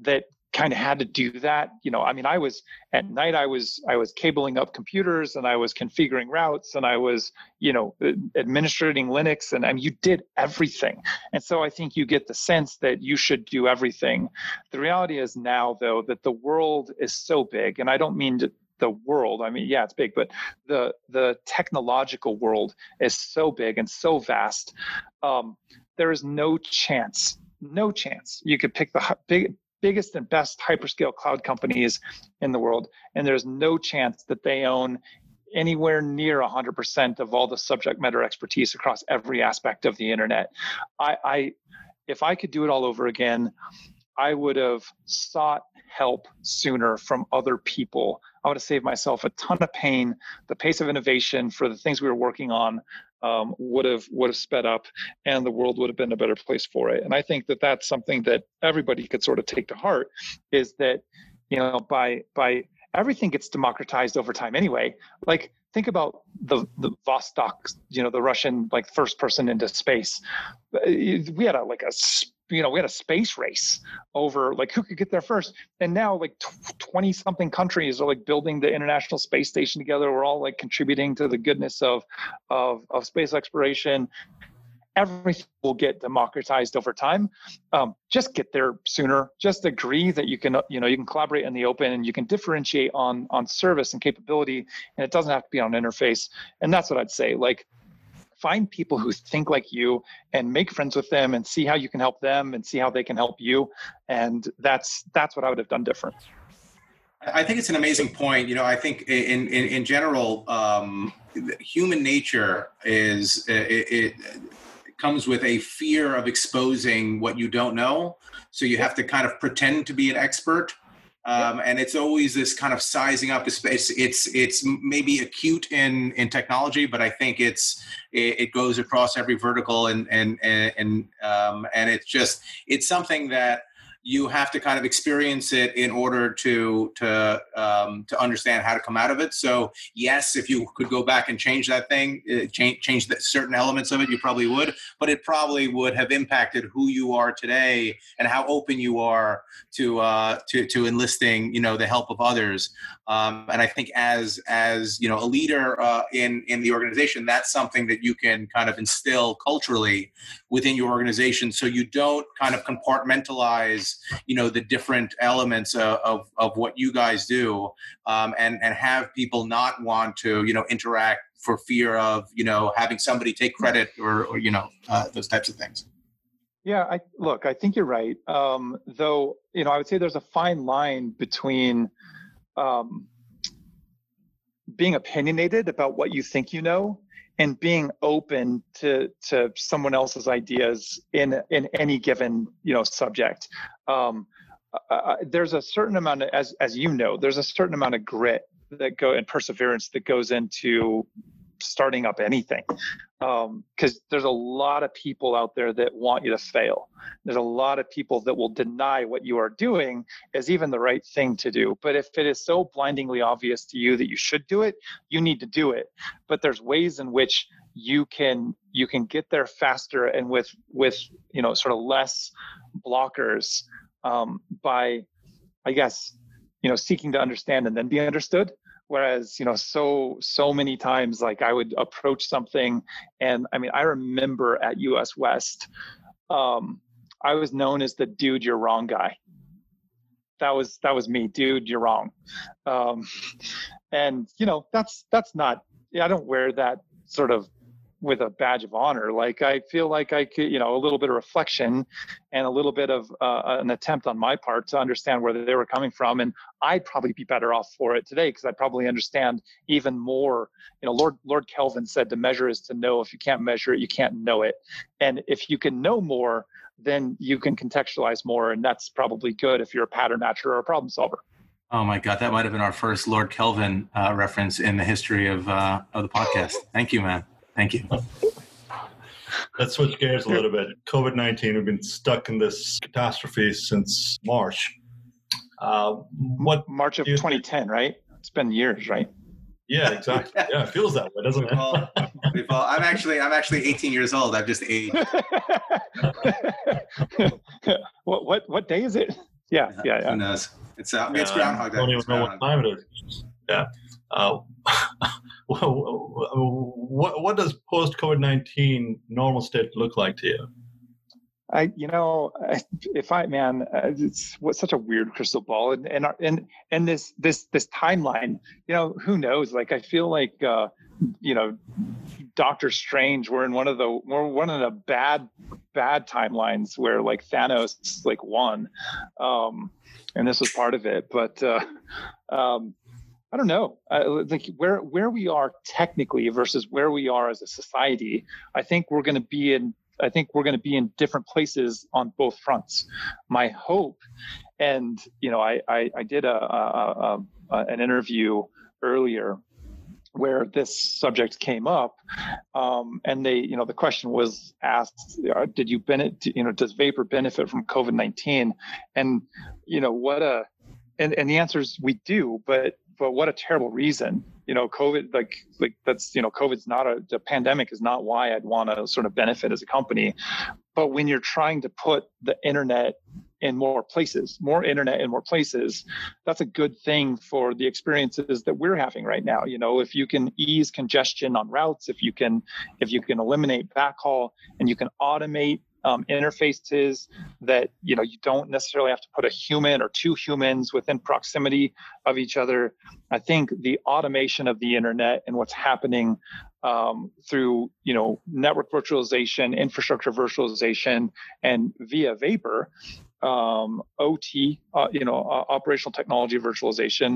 that kind of had to do that. You know, I mean, I was at night, I was, I was cabling up computers, and I was configuring routes, and I was, you know, administrating Linux, and, and you did everything. And so I think you get the sense that you should do everything. The reality is now though, that the world is so big, and I don't mean to, the world, I mean, yeah, it's big, but the, the technological world is so big and so vast. Um, there is no chance, no chance you could pick the big, biggest and best hyperscale cloud companies in the world, and there's no chance that they own anywhere near one hundred percent of all the subject matter expertise across every aspect of the internet. I, I, if I could do it all over again, I would have sought help sooner from other people. I would have saved myself a ton of pain. The pace of innovation for the things we were working on um, would have would have sped up, and the world would have been a better place for it. And I think that that's something that everybody could sort of take to heart, is that, you know, by by everything gets democratized over time anyway. Like, think about the, the Vostok, you know, the Russian like first person into space. We had a like a you know, we had a space race over like who could get there first. And now like twenty something countries are like building the International Space Station together. We're all like contributing to the goodness of, of, of space exploration. Everything will get democratized over time. Um, just get there sooner. Just agree that you can, you know, you can collaborate in the open, and you can differentiate on, on service and capability, and it doesn't have to be on interface. And that's what I'd say. Like, find people who think like you, and make friends with them, and see how you can help them, and see how they can help you. And that's that's what I would have done different. I think it's an amazing point. You know, I think in in, in general, um, human nature is it, it comes with a fear of exposing what you don't know, so you have to kind of pretend to be an expert. Um, and it's always this kind of sizing up. It's it's, it's maybe acute in, in technology, but I think it's it, it goes across every vertical, and and and and, um, and it's just it's something that you have to kind of experience it in order to to um, to understand how to come out of it. So yes, if you could go back and change that thing, uh, change change that certain elements of it, you probably would. But it probably would have impacted who you are today and how open you are to uh, to to enlisting, you know, the help of others. Um, and I think as as you know, a leader uh, in in the organization, that's something that you can kind of instill culturally within your organization, so you don't kind of compartmentalize, you know, the different elements of, of, of what you guys do, um, and, and have people not want to, you know, interact for fear of, you know, having somebody take credit or, or you know, uh, those types of things. Yeah, I, look, I think you're right. Um, though, you know, I would say there's a fine line between um, being opinionated about what you think you know, and being open to to someone else's ideas in in any given, you know, subject. Um, uh, there's a certain amount of, as as you know, there's a certain amount of grit that go and perseverance that goes into starting up anything, um, because there's a lot of people out there that want you to fail. There's a lot of people that will deny what you are doing is even the right thing to do. But if it is so blindingly obvious to you that you should do it, you need to do it. But there's ways in which you can you can get there faster and with with you know sort of less blockers, um, by, I guess, you know, seeking to understand and then be understood. Whereas, you know, so, so many times, like I would approach something, and I mean, I remember at U S West, um, I was known as the dude, you're wrong guy. That was, that was me, dude, you're wrong. Um, and you know, that's, that's not, I don't wear that sort of with a badge of honor. Like, I feel like I could, you know, a little bit of reflection and a little bit of uh, an attempt on my part to understand where they were coming from. And I'd probably be better off for it today, because I'd probably understand even more. You know, Lord, Lord Kelvin said, to measure is to know. If you can't measure it, you can't know it. And if you can know more, then you can contextualize more. And that's probably good if you're a pattern matcher or a problem solver. Oh my God, that might've been our first Lord Kelvin uh, reference in the history of, uh, of the podcast. Thank you, man. Thank you. Let's switch gears a little bit. COVID nineteen, we've been stuck in this catastrophe since March. Uh, what March of twenty ten, think? Right? It's been years, right? Yeah, exactly. Yeah, it feels that way, doesn't we've it? All, we've all, I'm actually, I'm actually eighteen years old. I've just aged. what what what day is it? Yeah, yeah, yeah. yeah. Who knows? It's uh, yeah, it's Groundhog Day. I don't even know what time it is. Yeah. Uh, what what does post COVID nineteen normal state look like to you? I, you know, if I, man, it's such a weird crystal ball, and and and, and this this this timeline, you know, who knows? Like, I feel like, uh, you know, Doctor Strange, we're in one of the we're one of the bad bad timelines where like Thanos like won, um, and this was part of it. But uh, um, I don't know, I, like where where we are technically versus where we are as a society. I think we're going to be in. I think we're going to be in different places on both fronts. My hope, and you know, I I, I did a, a, a, a an interview earlier where this subject came up, um, and they, you know, the question was asked: Did you benefit? You know, does Vapor benefit from COVID nineteen? And you know, what a, and and the answer is we do, but but what a terrible reason. You know, COVID, like, like that's, you know, COVID's not a, the pandemic is not why I'd want to sort of benefit as a company. But when you're trying to put the internet in more places, more internet in more places, that's a good thing for the experiences that we're having right now. You know, if you can ease congestion on routes, if you can, if you can eliminate backhaul and you can automate Um, interfaces that, you know, you don't necessarily have to put a human or two humans within proximity of each other. I think the automation of the internet and what's happening um, through, you know, network virtualization, infrastructure virtualization, and via Vapor, um, O T, uh, you know, uh, operational technology virtualization.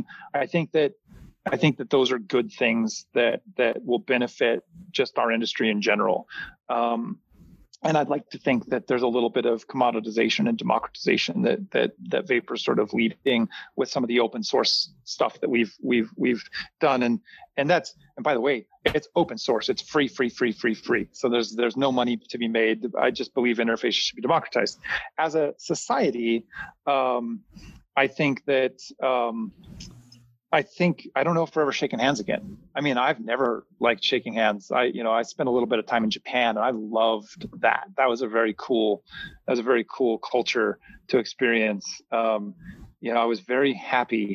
I think that I think that those are good things that that will benefit just our industry in general. Um, And I'd like to think that there's a little bit of commoditization and democratization that that that Vapor's sort of leading with some of the open source stuff that we've we've we've done. And and that's and by the way, it's open source. It's free, free, free, free, free. So there's there's no money to be made. I just believe interfaces should be democratized. As a society, um, I think that. Um, I think, I don't know if we're ever shaking hands again. I mean, I've never liked shaking hands. I, you know, I spent a little bit of time in Japan and I loved that. That was a very cool, that was a very cool culture to experience. Um, you know, I was very happy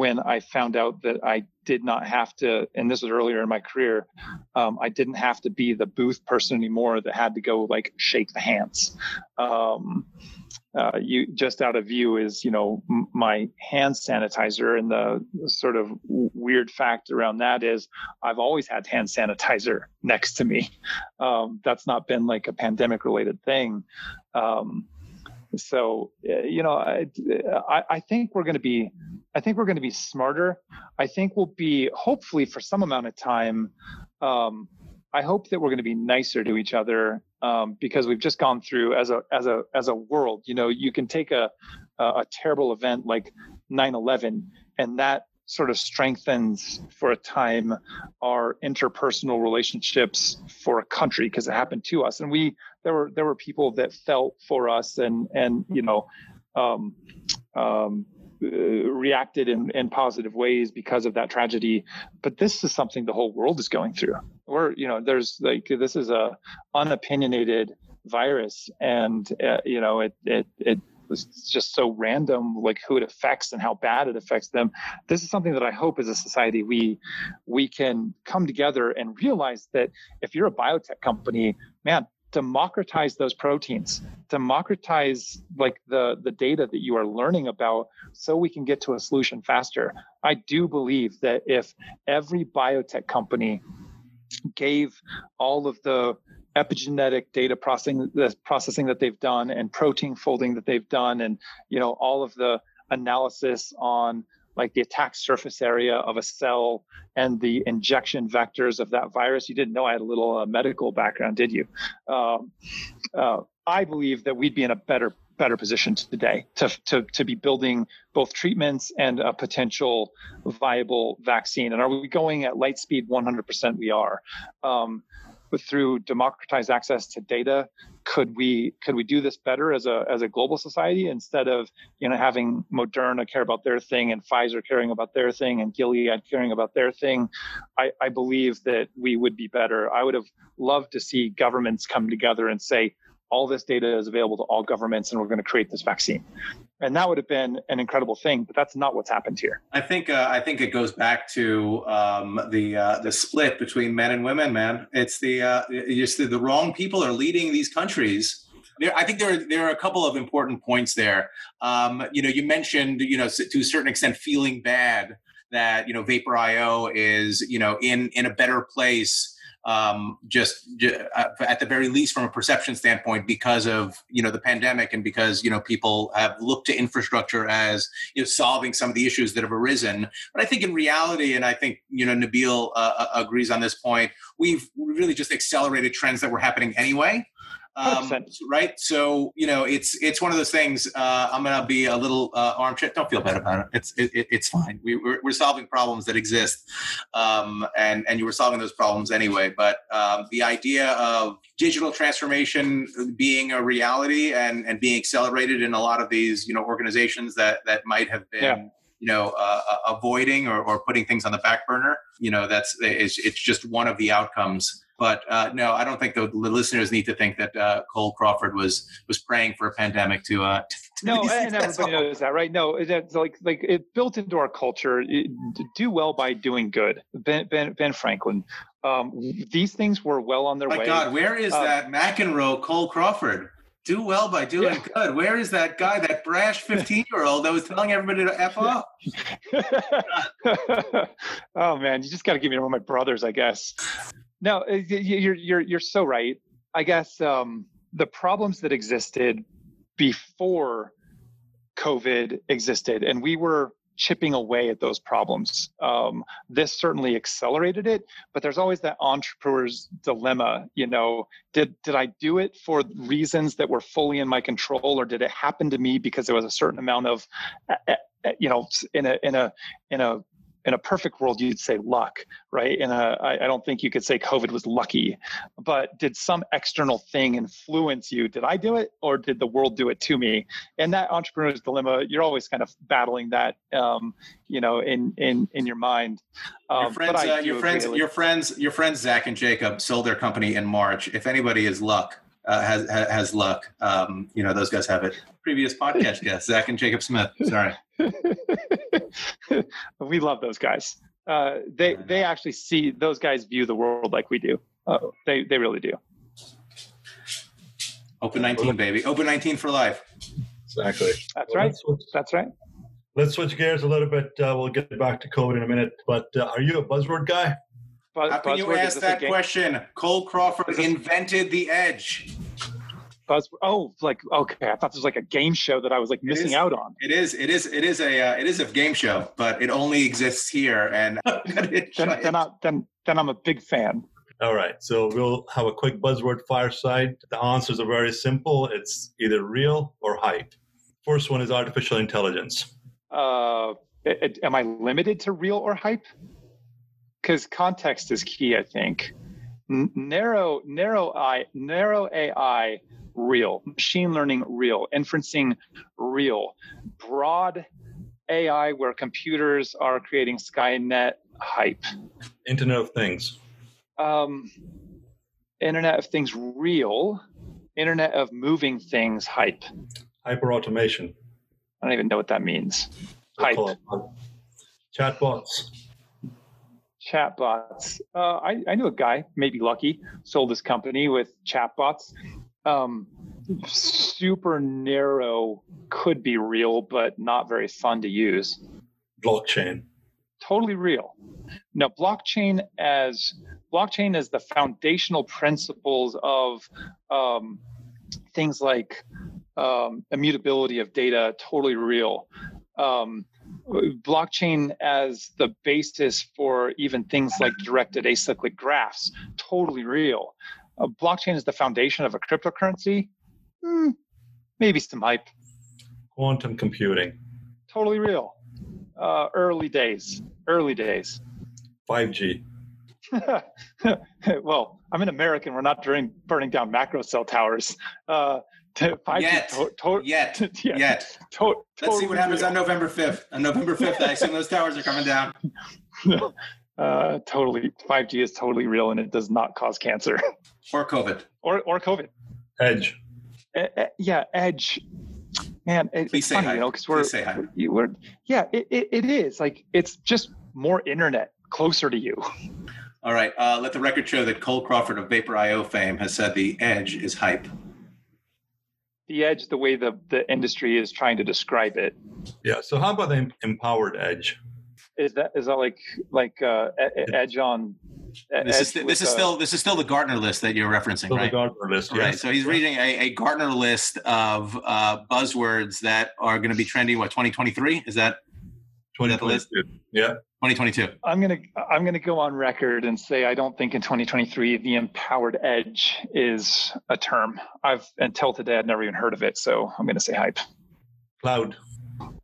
when I found out that I did not have to, and this was earlier in my career, um, I didn't have to be the booth person anymore that had to go like shake the hands. Um, Uh, you just out of view is, you know, m- my hand sanitizer, and the sort of w- weird fact around that is I've always had hand sanitizer next to me. Um, that's not been like a pandemic related thing. Um, so, you know, I, I, I think we're going to be, I think we're going to be smarter. I think we'll be, hopefully for some amount of time, um, I hope that we're going to be nicer to each other, um, because we've just gone through as a as a as a world. You know, you can take a a, a terrible event like nine eleven, and that sort of strengthens for a time our interpersonal relationships for a country because it happened to us, and we there were there were people that felt for us, and and you know. Um, um, Uh, reacted in, in positive ways because of that tragedy. But this is something the whole world is going through. We're, you know, there's like, this is a unopinionated virus, and uh, you know, it, it, it was just so random, like who it affects and how bad it affects them. This is something that I hope as a society, we, we can come together and realize that if you're a biotech company, man, democratize those proteins, democratize like the, the data that you are learning about so we can get to a solution faster. I do believe that if every biotech company gave all of the epigenetic data processing, the processing that they've done, and protein folding that they've done, and, you know, all of the analysis on like the attack surface area of a cell and the injection vectors of that virus. You didn't know I had a little uh, medical background, did you? Um, uh, I believe that we'd be in a better better position today to to to be building both treatments and a potential viable vaccine. And are we going at light speed? one hundred percent we are. Um, but through democratized access to data, could we could we do this better as a as a global society, instead of, you know, having Moderna care about their thing and Pfizer caring about their thing and Gilead caring about their thing? I, I believe that we would be better. I would have loved to see governments come together and say, all this data is available to all governments, and we're going to create this vaccine. And that would have been an incredible thing, but that's not what's happened here. I think uh, I think it goes back to um, the uh, the split between men and women. Man, it's the uh, just the, the wrong people are leading these countries. There, I think there are, there are a couple of important points there. Um, you know, you mentioned you know to a certain extent feeling bad that you know Vapor dot I O is you know in in a better place. Um, just uh, at the very least from a perception standpoint, because of, you know, the pandemic and because, you know, people have looked to infrastructure as, you know, solving some of the issues that have arisen. But I think in reality, and I think, you know, Nabil uh, agrees on this point, we've really just accelerated trends that were happening anyway. Um, right. So, you know, it's, it's one of those things, uh, I'm going to be a little, uh, armchair. Don't feel bad about it. It's, it, it, it's fine. We we're, we're solving problems that exist. Um, and, and you were solving those problems anyway, but, um, the idea of digital transformation being a reality and, and being accelerated in a lot of these, you know, organizations that, that might have been, yeah. you know, uh, avoiding or, or putting things on the back burner, you know, that's, it's, it's just one of the outcomes. But uh, no, I don't think the listeners need to think that uh, Cole Crawford was was praying for a pandemic to. Uh, to no, and everybody knows that, right? No, it's like like it built into our culture. It, do well by doing good, Ben Ben, Ben Franklin. Um, these things were well on their My way. My God, where is uh, that McEnroe Cole Crawford? Do well by doing yeah. good. Where is that guy, that brash fifteen-year-old that was telling everybody to F off? Oh man, you just got to give me one of my brothers, I guess. No, you're you're you're so right. I guess um, the problems that existed before COVID existed, and we were chipping away at those problems. Um, this certainly accelerated it, but there's always that entrepreneur's dilemma. You know, did did I do it for reasons that were fully in my control, or did it happen to me because there was a certain amount of, you know, in a in a in a In a perfect world, you'd say luck, right? And I I don't think you could say COVID was lucky, but did some external thing influence you? Did I do it, or did the world do it to me? And that entrepreneur's dilemma, you're always kind of battling that, um, you know, in in in your mind. Um, your friends, uh, your friends, your friends, your friends, Zach and Jacob sold their company in March. If anybody is luck, uh, has has luck, um, you know, those guys have it. Previous podcast guest, Zach and Jacob Smith. Sorry. We love those guys. Uh, they they actually see those guys view the world like we do. Uh, they they really do. Open nineteen, baby. Open nineteen for life. Exactly. That's well, right. Switch, That's right. Let's switch gears a little bit. Uh, we'll get back to COVID in a minute. But uh, are you a buzzword guy? Buzz, How can you ask that question? Cole Crawford invented the edge. Buzz, oh, like okay. I thought this was like a game show that I was like missing is, out on. It is. It is. It is a. Uh, it is a game show, but it only exists here. And then, then, I, then, then I'm a big fan. All right, so we'll have a quick buzzword fireside. The answers are very simple. It's either real or hype. First one is artificial intelligence. Uh, it, am I limited to real or hype? Because context is key, I think. N- narrow, narrow eye, narrow A I. Real. Machine learning, real. Inferencing, real. Broad A I where computers are creating Skynet, hype. Internet of Things. Um, Internet of Things, real. Internet of moving things, hype. Hyper automation. I don't even know what that means. Hype. Chatbots. Chatbots. Uh, I, I knew a guy, maybe lucky, sold his company with chatbots. Um, super narrow, could be real, but not very fun to use. Blockchain. Totally real. Now, blockchain as blockchain as the foundational principles of um, things like um, immutability of data, totally real. Um, blockchain as the basis for even things like directed acyclic graphs, totally real. A blockchain is the foundation of a cryptocurrency. Mm, maybe some hype. Quantum computing. Totally real. Uh, early days. Early days. five G. Well, I'm an American. We're not during, burning down macro cell towers. Uh, to yet. To, to, yet. To, yeah, yet. To, Let's totally see what happens real. on November fifth. On November fifth, I assume those towers are coming down. Uh, totally. five G is totally real, and it does not cause cancer. Or COVID. Or or COVID. Edge. Uh, uh, yeah, edge. Man, it, it's funny, hi. you know, because we're, say hi. we're, yeah, it, it, it is. Like, it's just more internet closer to you. All right. Uh, let the record show that Cole Crawford of Vapor dot I O fame has said the edge is hype. The edge, the way the, the industry is trying to describe it. Yeah. So how about the empowered edge? Is that is that like like uh, edge on? This is this is a, still this is still the Gartner list that you're referencing, still right? The Gartner list, yes. Right. So he's reading a, a Gartner list of uh, buzzwords that are going to be trending. What twenty twenty-three is that? twenty twenty-two. Yeah. twenty twenty-two. I'm gonna I'm gonna go on record and say I don't think in twenty twenty-three the empowered edge is a term. I've until today I'd never even heard of it, so I'm gonna say hype. Cloud.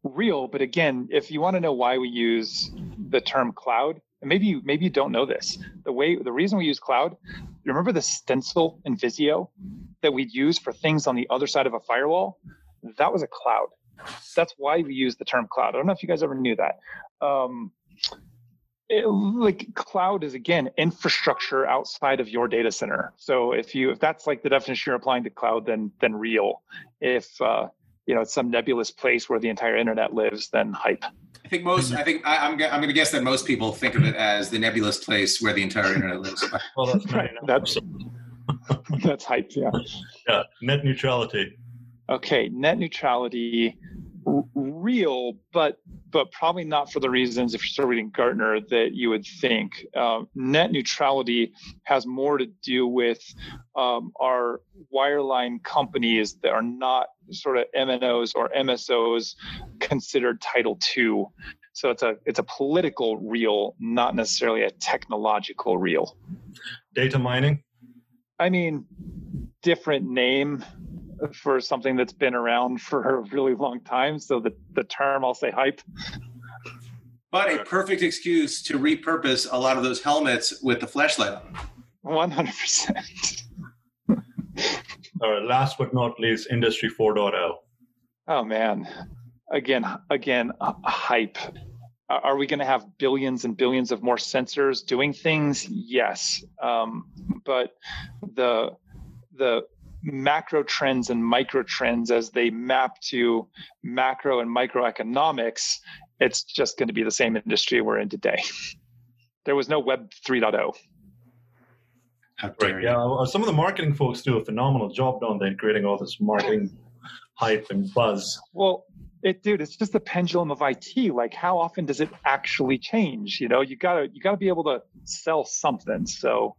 Real, but again, if you want to know why we use the term cloud, and maybe you maybe you don't know this, the way the reason we use cloud, you remember the stencil in Visio that we'd use for things on the other side of a firewall? That was a cloud. That's why we use the term cloud. I don't know if you guys ever knew that. Um, it, like cloud is again infrastructure outside of your data center. So if you if that's like the definition you're applying to cloud, then then real. If uh, you know it's some nebulous place where the entire internet lives, then hype. I think most. I think I, I'm. I'm going to guess that most people think of it as the nebulous place where the entire internet lives. Well, that's right. That's, that's hype. Yeah. Yeah. Net neutrality. Okay, net neutrality, r- real, but but probably not for the reasons, if you're still reading Gartner, that you would think. Um, net neutrality has more to do with um, our wireline companies that are not sort of M N Os or M S Os considered Title two. So it's a it's a political real, not necessarily a technological real. Data mining? I mean, different name for something that's been around for a really long time. So the, the term, I'll say hype. But a perfect excuse to repurpose a lot of those helmets with the flashlight on. one hundred percent. All right, last but not least, Industry four point oh. Oh, man. Again, again, uh, hype. Are we going to have billions and billions of more sensors doing things? Yes. Um, but the the... macro trends and micro trends as they map to macro and microeconomics, it's just going to be the same industry we're in today. There was no Web three point oh. Right. Yeah, some of the marketing folks do a phenomenal job, don't they, creating all this marketing hype and buzz. Well, it, dude, it's just the pendulum of I T. Like, how often does it actually change? You know, you gotta you gotta be able to sell something. So.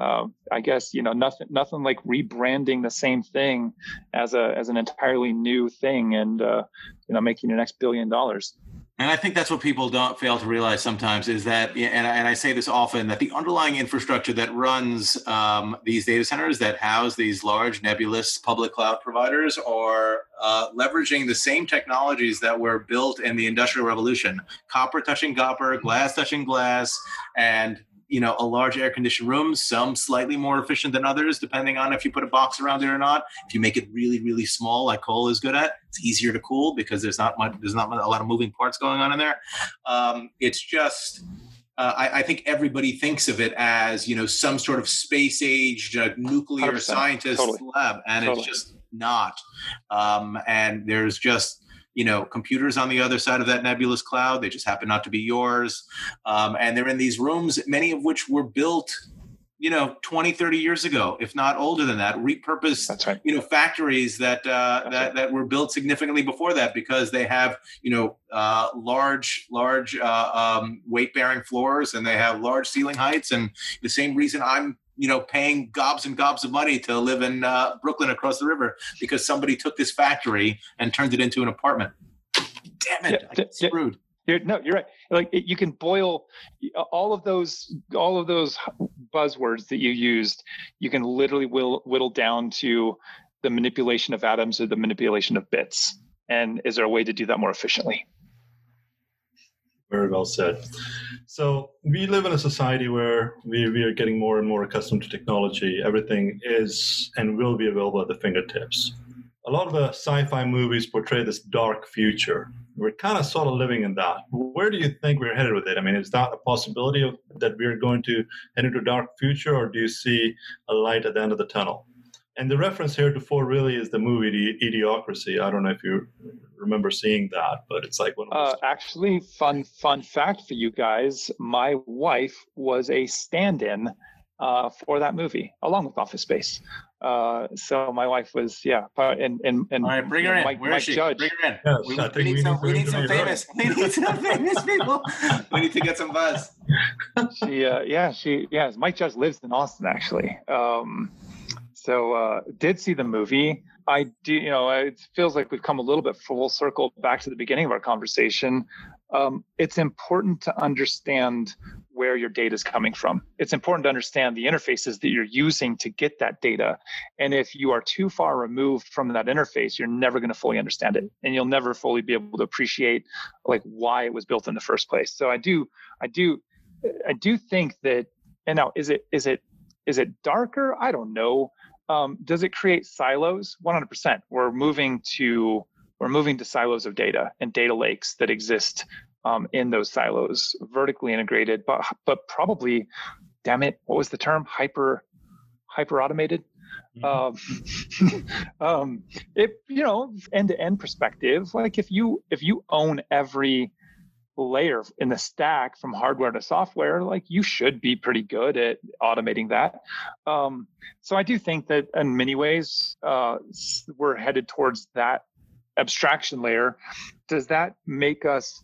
Uh, I guess you know nothing. Nothing like rebranding the same thing as a as an entirely new thing, and uh, you know making your next billion dollars. And I think that's what people don't fail to realize sometimes is that, and I, and I say this often, that the underlying infrastructure that runs um, these data centers that house these large nebulous public cloud providers are uh, leveraging the same technologies that were built in the Industrial Revolution: copper touching copper, glass touching glass, and you know, a large air-conditioned room, some slightly more efficient than others, depending on if you put a box around it or not. If you make it really, really small, like Cole is good at, it's easier to cool because there's not much, there's not a lot of moving parts going on in there. Um, it's just, uh, I, I think everybody thinks of it as, you know, some sort of space-age uh, nuclear one hundred percent. Scientist totally. Lab, and totally. It's just not. Um, and there's just... you know, computers on the other side of that nebulous cloud. They just happen not to be yours. Um, and they're in these rooms, many of which were built, you know, twenty, thirty years ago, if not older than that, repurposed, That's right. you know, factories that, uh, that, right. that were built significantly before that because they have, you know, uh, large, large uh, um, weight-bearing floors and they have large ceiling heights. And the same reason I'm, you know, paying gobs and gobs of money to live in uh, Brooklyn across the river because somebody took this factory and turned it into an apartment. Damn it, yeah, I get yeah, screwed. You're, no, you're right. Like it, you can boil all of those, all of those buzzwords that you used. You can literally whittle, whittle down to the manipulation of atoms or the manipulation of bits. And is there a way to do that more efficiently? Very well said. So we live in a society where we, we are getting more and more accustomed to technology. Everything is and will be available at the fingertips. A lot of the sci-fi movies portray this dark future. We're kind of sort of living in that. Where do you think we're headed with it? I mean, is that a possibility of, that we're going to head into a dark future, or do you see a light at the end of the tunnel? And the reference here to four really is the movie Idiocracy. I don't know if you remember seeing that, but it's like one of those. Uh, actually, fun fun fact for you guys: my wife was a stand-in uh, for that movie, along with Office Space. Uh, so my wife was, yeah, and and and all right, bring her in. Mike, Where Mike is she? Judge. Bring her in. Yes, we, we, need we, some, we need some famous. We need some famous people. We need to get some buzz. She, uh, yeah, she, yes. Mike Judge lives in Austin, actually. Um, So uh, did see the movie. I do, you know, it feels like we've come a little bit full circle back to the beginning of our conversation. Um, it's important to understand where your data is coming from. It's important to understand the interfaces that you're using to get that data. And if you are too far removed from that interface, you're never going to fully understand it. And you'll never fully be able to appreciate like why it was built in the first place. So I do, I do, I do think that, and now is it, is it, is it darker? I don't know. Um, does it create silos? one hundred percent. We're moving to we're moving to silos of data and data lakes that exist um, in those silos, vertically integrated, but but probably, damn it, what was the term? Hyper hyper automated. Mm-hmm. um, um, it you know end to end perspective. Like if you if you own every layer in the stack from hardware to software, like you should be pretty good at automating that. Um, so I do think that in many ways uh, we're headed towards that abstraction layer. Does that make us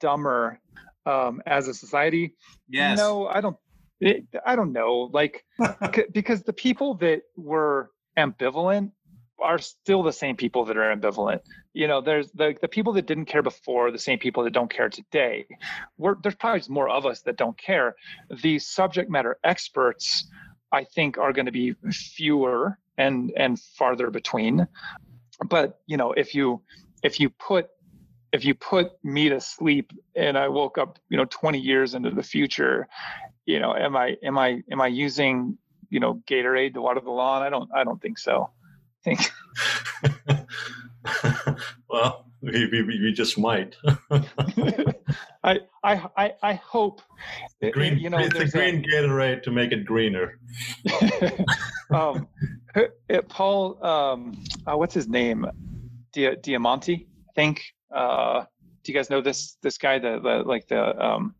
dumber um, as a society? Yes. No, I don't. It, I don't know. Like c- because the people that were ambivalent are still the same people that are ambivalent. You know, there's the, the people that didn't care before, the same people that don't care today. We're, there's probably just more of us that don't care. The subject matter experts, I think, are going to be fewer and and farther between. But you know, if you if you put if you put me to sleep and I woke up, you know, twenty years into the future, you know, am I am I am I using you know Gatorade to water the lawn? I don't I don't think so. Well, we, we, we just might. I, I I I hope the green, you know, it's the green a, Gatorade to make it greener. um, it, Paul, um, uh, what's his name? Di- Diamante, I think. Uh, do you guys know this this guy? The, the like the um,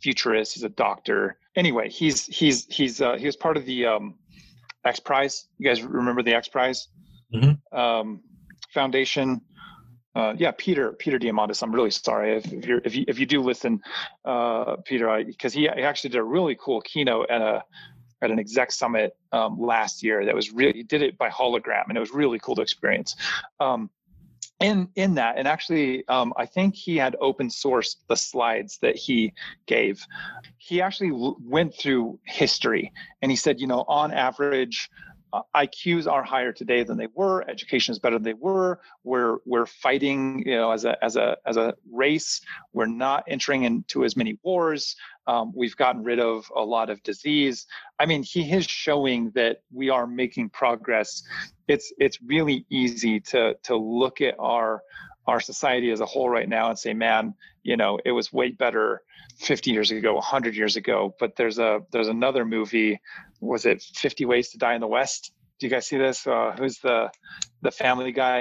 futurist. He's a doctor. Anyway, he's he's he's uh, he was part of the um, X Prize. You guys remember the X Prize? Mm-hmm. Um, Foundation, uh, yeah, Peter Peter Diamandis. I'm really sorry if, if you're if you if you do listen, uh, Peter, because he, he actually did a really cool keynote at a at an exec summit um, last year. That was really he did it by hologram, and it was really cool to experience. Um, in in that, and actually, um, I think he had open sourced the slides that he gave. He actually l- went through history, and he said, you know, on average, Uh, I Qs are higher today than they were. Education is better than they were. We're we're fighting, you know, as a as a as a race. We're not entering into as many wars. Um, we've gotten rid of a lot of disease. I mean, he is showing that we are making progress. It's it's really easy to to look at our our society as a whole right now and say, man, you know, it was way better fifty years ago, one hundred years ago. But there's a there's another movie. Was it fifty ways to Die in the West? Do you guys see this? Uh, who's the the Family Guy?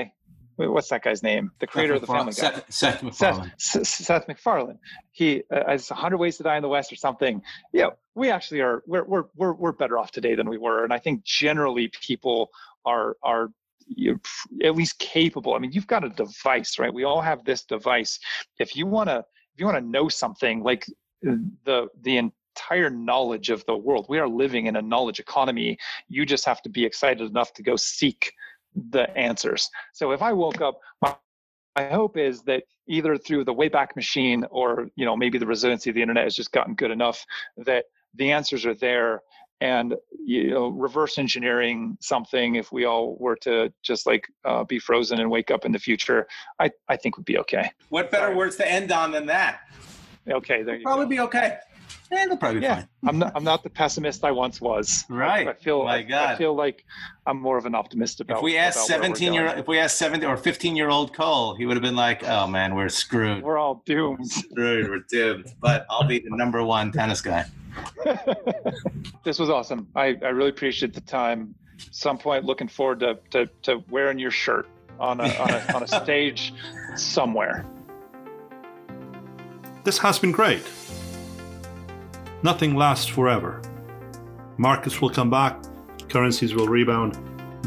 Wait, what's that guy's name? The creator Seth of the Family Guy. Seth, Seth MacFarlane. Seth, Seth MacFarlane. He uh, has one hundred ways to Die in the West or something. Yeah, we actually are. We're we're we're we're better off today than we were. And I think generally people are are. You're at least capable. I mean, you've got a device, right? We all have this device. If you want to, if you want to know something, like the the entire knowledge of the world, we are living in a knowledge economy. You just have to be excited enough to go seek the answers. So if I woke up, my, my hope is that either through the Wayback Machine or, you know, maybe the resiliency of the internet has just gotten good enough that the answers are there. And, you know, reverse engineering something, if we all were to just like uh, be frozen and wake up in the future, I, I think would be okay. What better Sorry. words to end on than that? Okay, there you go. Probably be okay. Yeah, they'll probably be yeah. fine. I'm not. I'm not the pessimist I once was. Right. I feel. My I, God. I feel like I'm more of an optimist about. If we asked seventeen year, if we asked seventeen or fifteen year old Cole, he would have been like, "Oh man, we're screwed. We're all doomed. We're screwed. We're doomed." But I'll be the number one tennis guy. This was awesome. I, I really appreciate the time. Some point, looking forward to to, to wearing your shirt on a on a, on a stage somewhere. This has been great. Nothing lasts forever. Markets will come back, currencies will rebound,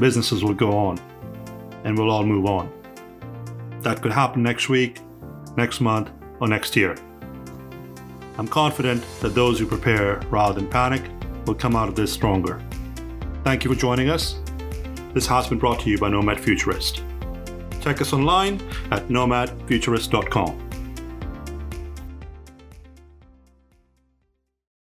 businesses will go on, and we'll all move on. That could happen next week, next month, or next year. I'm confident that those who prepare rather than panic will come out of this stronger. Thank you for joining us. This has been brought to you by Nomad Futurist. Check us online at nomad futurist dot com.